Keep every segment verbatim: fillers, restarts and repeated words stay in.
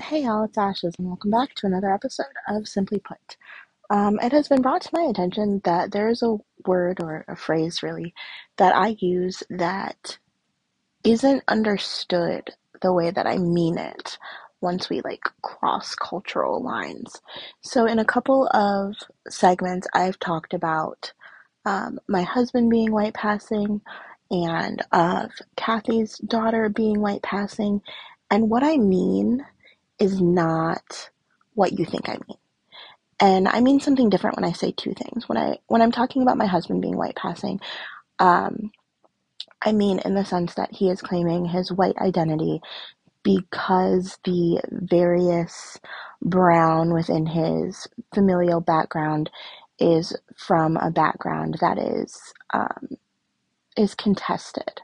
Hey y'all, it's Ashes, and welcome back to another episode of Simply Put. Um, it has been brought to my attention that there is a word, or a phrase really, that I use that isn't understood the way that I mean it once we like cross cultural lines. So in a couple of segments, I've talked about um, my husband being white passing and of Kathy's daughter being white passing, and what I mean is not what you think I mean. And I mean something different when I say two things. When I, when I'm talking about my husband being white passing, um, I mean in the sense that he is claiming his white identity because the various brown within his familial background is from a background that is, um, is contested.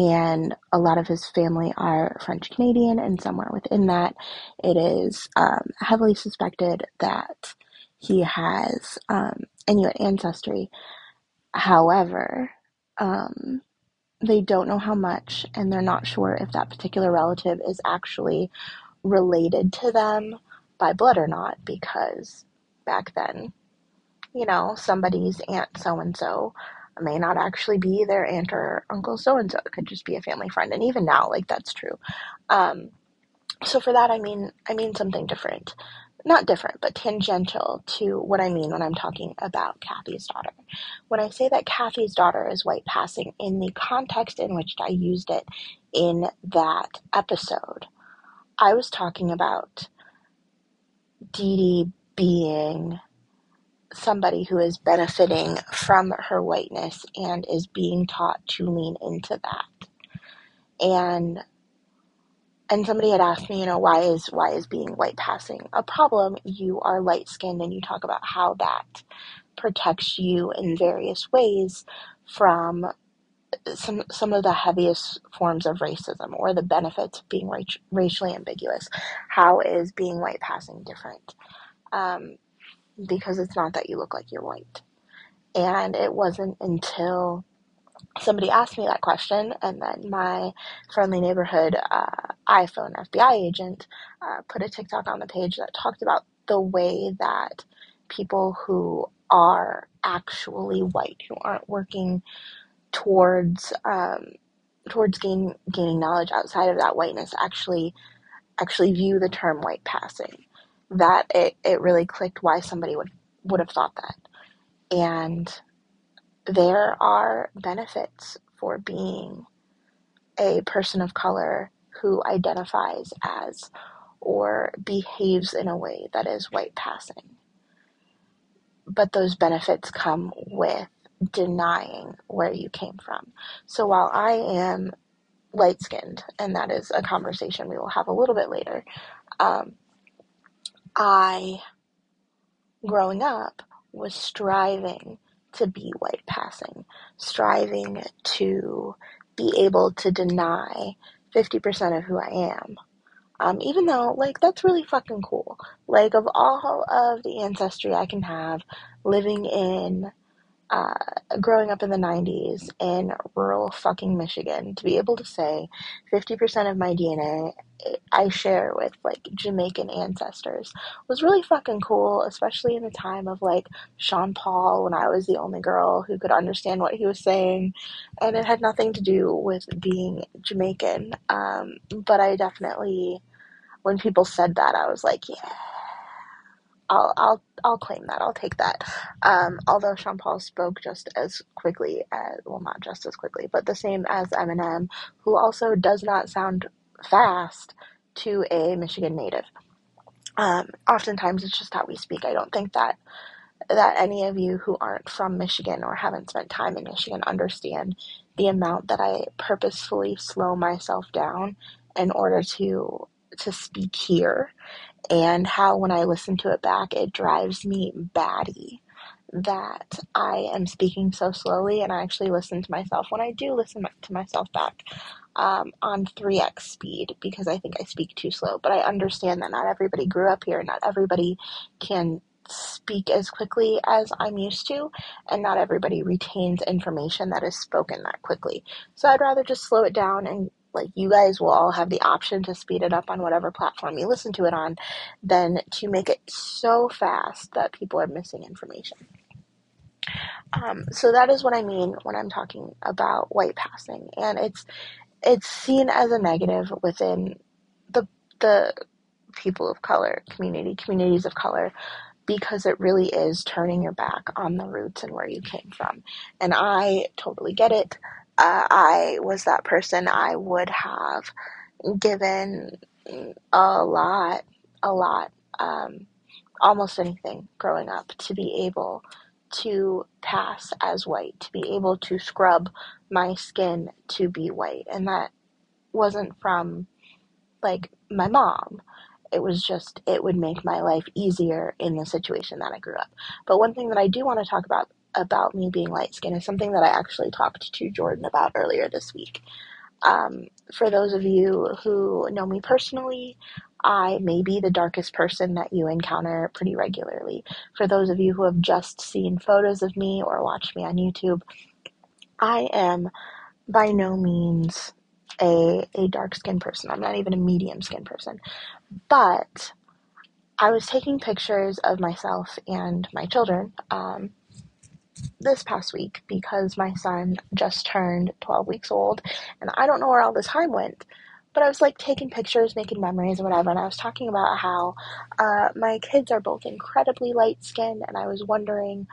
And a lot of his family are French Canadian, and somewhere within that, it is um, heavily suspected that he has um, Inuit ancestry. However, um, they don't know how much, and they're not sure if that particular relative is actually related to them by blood or not, because back then, you know, somebody's aunt so-and-so may not actually be their aunt or uncle so-and-so. It could just be a family friend. And even now, like, that's true. Um, so for that, I mean, I mean something different. Not different, but tangential to what I mean when I'm talking about Kathy's daughter. When I say that Kathy's daughter is white passing, in the context in which I used it in that episode, I was talking about Dee Dee being somebody who is benefiting from her whiteness and is being taught to lean into that. And and somebody had asked me, you know, why is why is being white passing a problem? You are light-skinned, and you talk about how that protects you in various ways from some some of the heaviest forms of racism, or the benefits of being rac- racially ambiguous. How is being white passing different? Um Because it's not that you look like you're white. And it wasn't until somebody asked me that question, and then my friendly neighborhood uh, iPhone F B I agent uh, put a TikTok on the page that talked about the way that people who are actually white, who aren't working towards um, towards gain, gaining knowledge outside of that whiteness, actually actually view the term white passing. That it, it really clicked why somebody would, would have thought that. And there are benefits for being a person of color who identifies as or behaves in a way that is white passing. But those benefits come with denying where you came from. So while I am light-skinned, and that is a conversation we will have a little bit later, um, I, growing up, was striving to be white passing, striving to be able to deny fifty percent of who I am. Um, even though, like, that's really fucking cool. Like, of all of the ancestry I can have, living in, uh, growing up in the nineties in rural fucking Michigan, to be able to say fifty percent of my D N A I share with, like, Jamaican ancestors was really fucking cool, especially in the time of, like, Sean Paul, when I was the only girl who could understand what he was saying, and it had nothing to do with being Jamaican, um, but I definitely, when people said that, I was like, yeah, I'll, I'll, I'll claim that, I'll take that, um, although Sean Paul spoke just as quickly as, well, not just as quickly, but the same as Eminem, who also does not sound fast to a Michigan native. Um, oftentimes it's just how we speak. I don't think that that any of you who aren't from Michigan or haven't spent time in Michigan understand the amount that I purposefully slow myself down in order to to speak here, and how when I listen to it back, it drives me batty that I am speaking so slowly, and I actually listen to myself when I do listen to myself back um, on three x speed, because I think I speak too slow. But I understand that not everybody grew up here, not everybody can speak as quickly as I'm used to, and not everybody retains information that is spoken that quickly. So I'd rather just slow it down and like you guys will all have the option to speed it up on whatever platform you listen to it on, than to make it so fast that people are missing information. Um, so that is what I mean when I'm talking about white passing, and it's it's seen as a negative within the the people of color community, communities of color, because it really is turning your back on the roots and where you came from. And I totally get it. Uh, I was that person. I would have given a lot, a lot, um, almost anything growing up to be able to pass as white, to be able to scrub my skin to be white. And that wasn't from, like, my mom. It was just, it would make my life easier in the situation that I grew up. But one thing that I do want to talk about, about me being light-skinned, is something that I actually talked to Jordan about earlier this week. Um, for those of you who know me personally, I may be the darkest person that you encounter pretty regularly. For those of you who have just seen photos of me or watched me on YouTube, I am by no means a a dark-skinned person. I'm not even a medium-skinned person. But I was taking pictures of myself and my children um, this past week, because my son just turned twelve weeks old, and I don't know where all the time went. But I was, like, taking pictures, making memories and whatever, and I was talking about how uh, my kids are both incredibly light-skinned, and I was wondering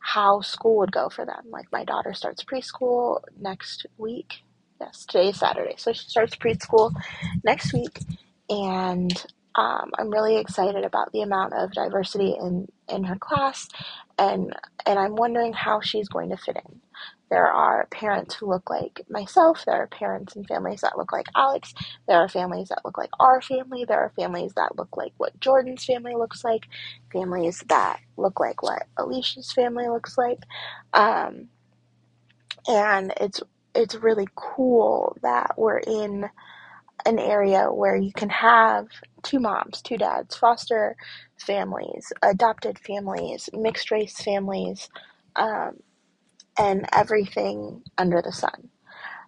how school would go for them. Like, my daughter starts preschool next week. Yes, today is Saturday, so she starts preschool next week, and um, I'm really excited about the amount of diversity in, in her class, and and I'm wondering how she's going to fit in. There are parents who look like myself, there are parents and families that look like Alex, there are families that look like our family, there are families that look like what Jordan's family looks like, families that look like what Alicia's family looks like, um, and it's it's really cool that we're in an area where you can have two moms, two dads, foster families, adopted families, mixed race families, um, and everything under the sun.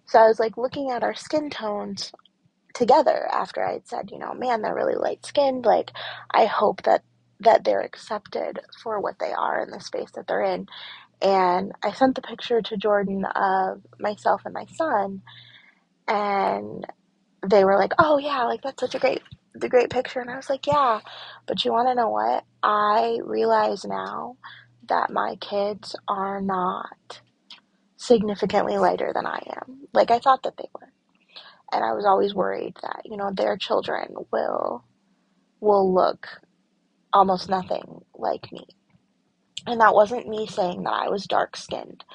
So I was, like, looking at our skin tones together after I had said, you know, man, they're really light skinned. Like, I hope that, that they're accepted for what they are in the space that they're in. And I sent the picture to Jordan of myself and my son, and they were like, oh yeah, like, that's such a great, the great picture. And I was like, yeah, but you want to know what? I realize now that my kids are not significantly lighter than I am. Like, I thought that they were. And I was always worried that, you know, their children will, will look almost nothing like me. And that wasn't me saying that I was dark-skinned.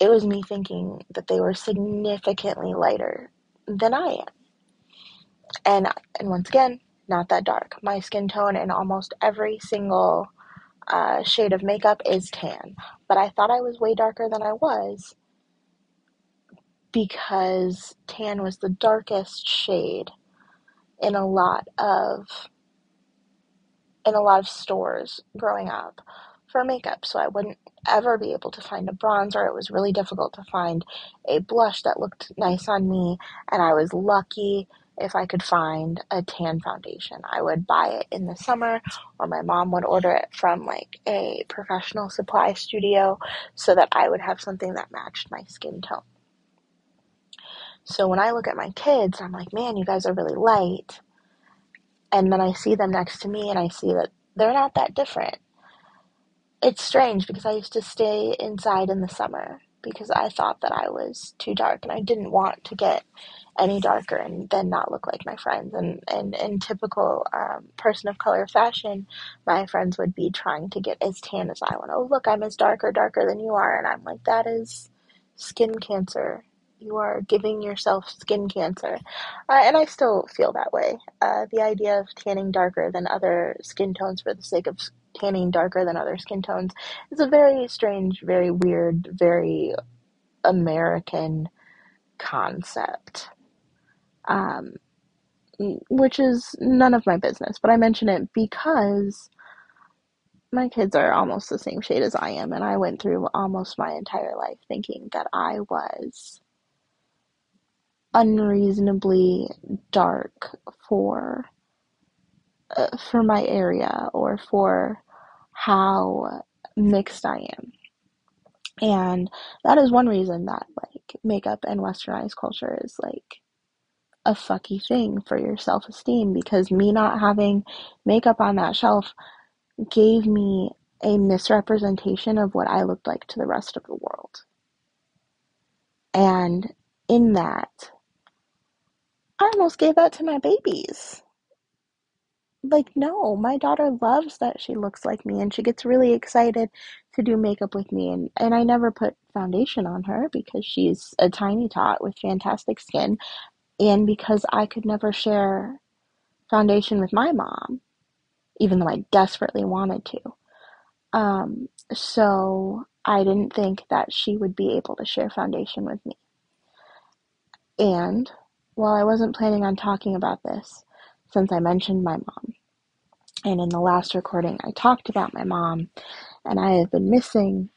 It was me thinking that they were significantly lighter than I am. And and once again, not that dark. My skin tone in almost every single uh, shade of makeup is tan. But I thought I was way darker than I was, because tan was the darkest shade in a lot of in a lot of stores growing up for makeup, so I wouldn't ever be able to find a bronzer. It was really difficult to find a blush that looked nice on me, and I was lucky if I could find a tan foundation. I would buy it in the summer, or my mom would order it from, like, a professional supply studio so that I would have something that matched my skin tone. So when I look at my kids, I'm like, man, you guys are really light. And then I see them next to me, and I see that they're not that different. It's strange, because I used to stay inside in the summer because I thought that I was too dark, and I didn't want to get any darker and then not look like my friends. And and in typical um, person of color fashion, my friends would be trying to get as tan as I want. Oh, look, I'm as dark or darker than you are. And I'm like, that is skin cancer. You are giving yourself skin cancer. Uh, and I still feel that way. Uh, the idea of tanning darker than other skin tones for the sake of tanning darker than other skin tones is a very strange, very weird, very American concept, um, which is none of my business. But I mention it because my kids are almost the same shade as I am, and I went through almost my entire life thinking that I was unreasonably dark for uh, for my area or for how mixed I am. And that is one reason that, like, makeup and westernized culture is, like, a fucky thing for your self-esteem, because me not having makeup on that shelf gave me a misrepresentation of what I looked like to the rest of the world. And in that, I almost gave that to my babies. Like, no, my daughter loves that she looks like me, and she gets really excited to do makeup with me. And, and I never put foundation on her because she's a tiny tot with fantastic skin, and because I could never share foundation with my mom, even though I desperately wanted to. Um, so I didn't think that she would be able to share foundation with me. And while I wasn't planning on talking about this, since I mentioned my mom, and in the last recording I talked about my mom, and I have been missing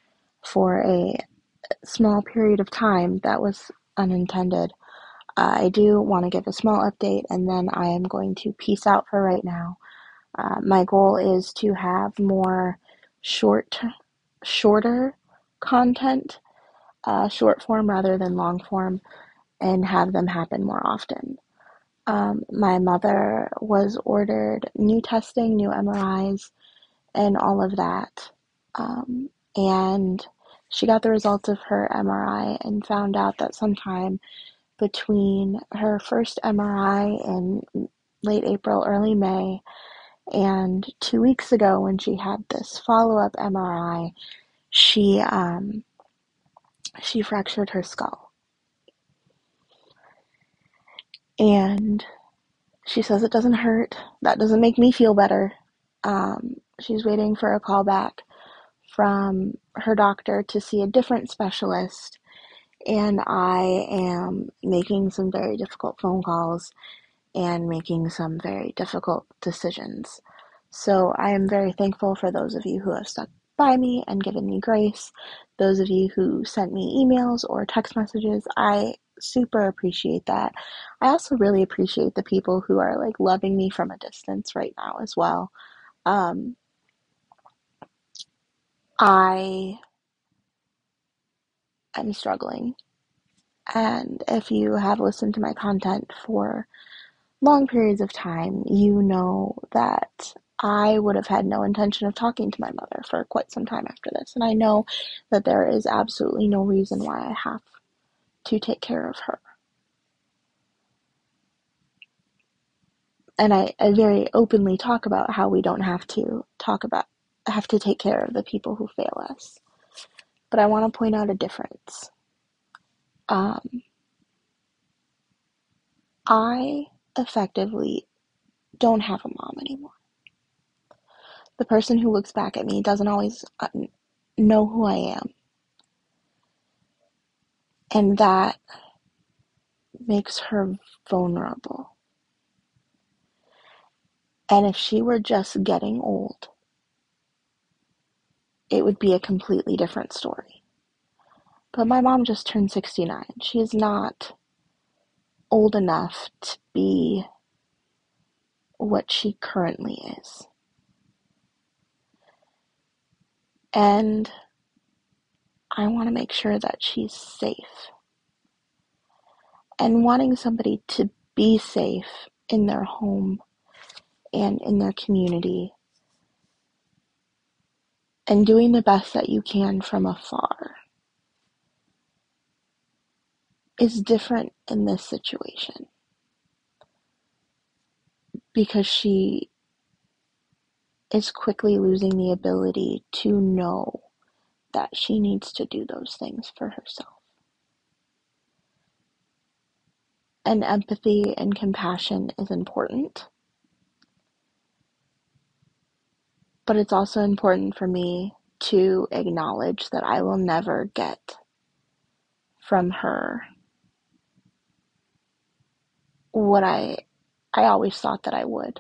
for a small period of time that was unintended, uh, I do want to give a small update, and then I am going to peace out for right now. Uh, my goal is to have more short, shorter content, uh, short form rather than long form, and have them happen more often. Um, my mother was ordered new testing, new M R Is, and all of that. Um, and she got the results of her M R I and found out that sometime between her first M R I in late April, early May, and two weeks ago when she had this follow-up M R I, she, um, she fractured her skull. And she says it doesn't hurt. That doesn't make me feel better. Um, she's waiting for a call back from her doctor to see a different specialist. And I am making some very difficult phone calls and making some very difficult decisions. So I am very thankful for those of you who have stuck by me and given me grace. Those of you who sent me emails or text messages, I super appreciate that. I also really appreciate the people who are, like, loving me from a distance right now as well. Um, I am struggling. And if you have listened to my content for long periods of time, you know that I would have had no intention of talking to my mother for quite some time after this. And I know that there is absolutely no reason why I have to take care of her. And I, I very openly talk about how we don't have to talk about, have to take care of the people who fail us. But I want to point out a difference. Um, I effectively don't have a mom anymore. The person who looks back at me doesn't always know who I am. And that makes her vulnerable. And if she were just getting old, it would be a completely different story. But my mom just turned sixty-nine. She is not old enough to be what she currently is. And I want to make sure that she's safe. And wanting somebody to be safe in their home and in their community, and doing the best that you can from afar, is different in this situation. Because she is quickly losing the ability to know that she needs to do those things for herself. And empathy and compassion is important. But it's also important for me to acknowledge that I will never get from her what I, I always thought that I would.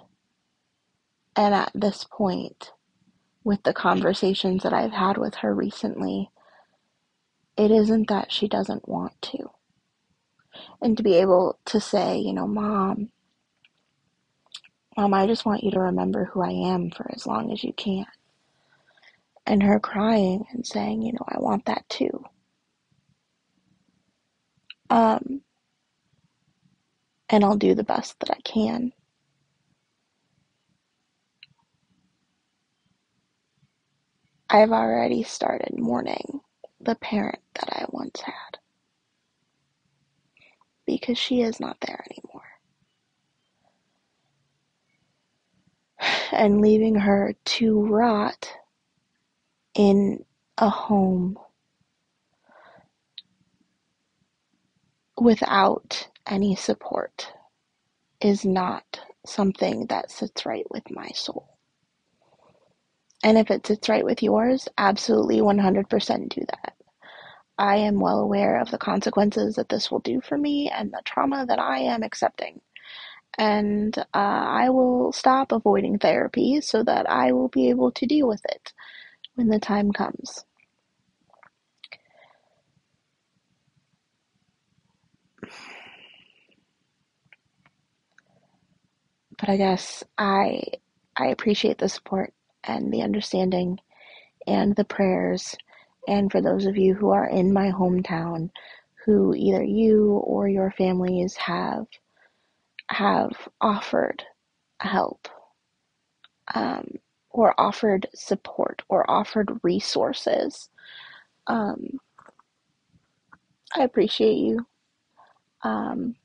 And at this point, with the conversations that I've had with her recently, it isn't that she doesn't want to. and to be able to say, you know, mom, mom, I just want you to remember who I am for as long as you can. And her crying and saying, you know, I want that too. Um, and I'll do the best that I can. I've already started mourning the parent that I once had, because she is not there anymore. And leaving her to rot in a home without any support is not something that sits right with my soul. And if it sits right with yours, absolutely one hundred percent do that. I am well aware of the consequences that this will do for me and the trauma that I am accepting. And uh, I will stop avoiding therapy so that I will be able to deal with it when the time comes. But I guess I, I appreciate the support and the understanding and the prayers, and for those of you who are in my hometown who either you or your families have have offered help, um, or offered support or offered resources. Um, I appreciate you. Um,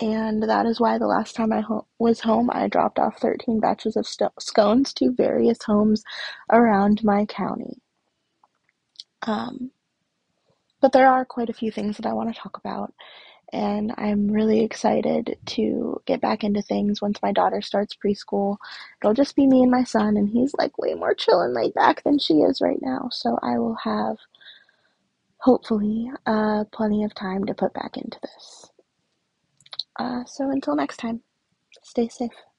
And that is why the last time I ho- was home, I dropped off thirteen batches of st- scones to various homes around my county. Um, but there are quite a few things that I want to talk about, and I'm really excited to get back into things once my daughter starts preschool. It'll just be me and my son, and he's like way more chill and laid back than she is right now. So I will have, hopefully, uh, plenty of time to put back into this. Uh, so until next time, stay safe.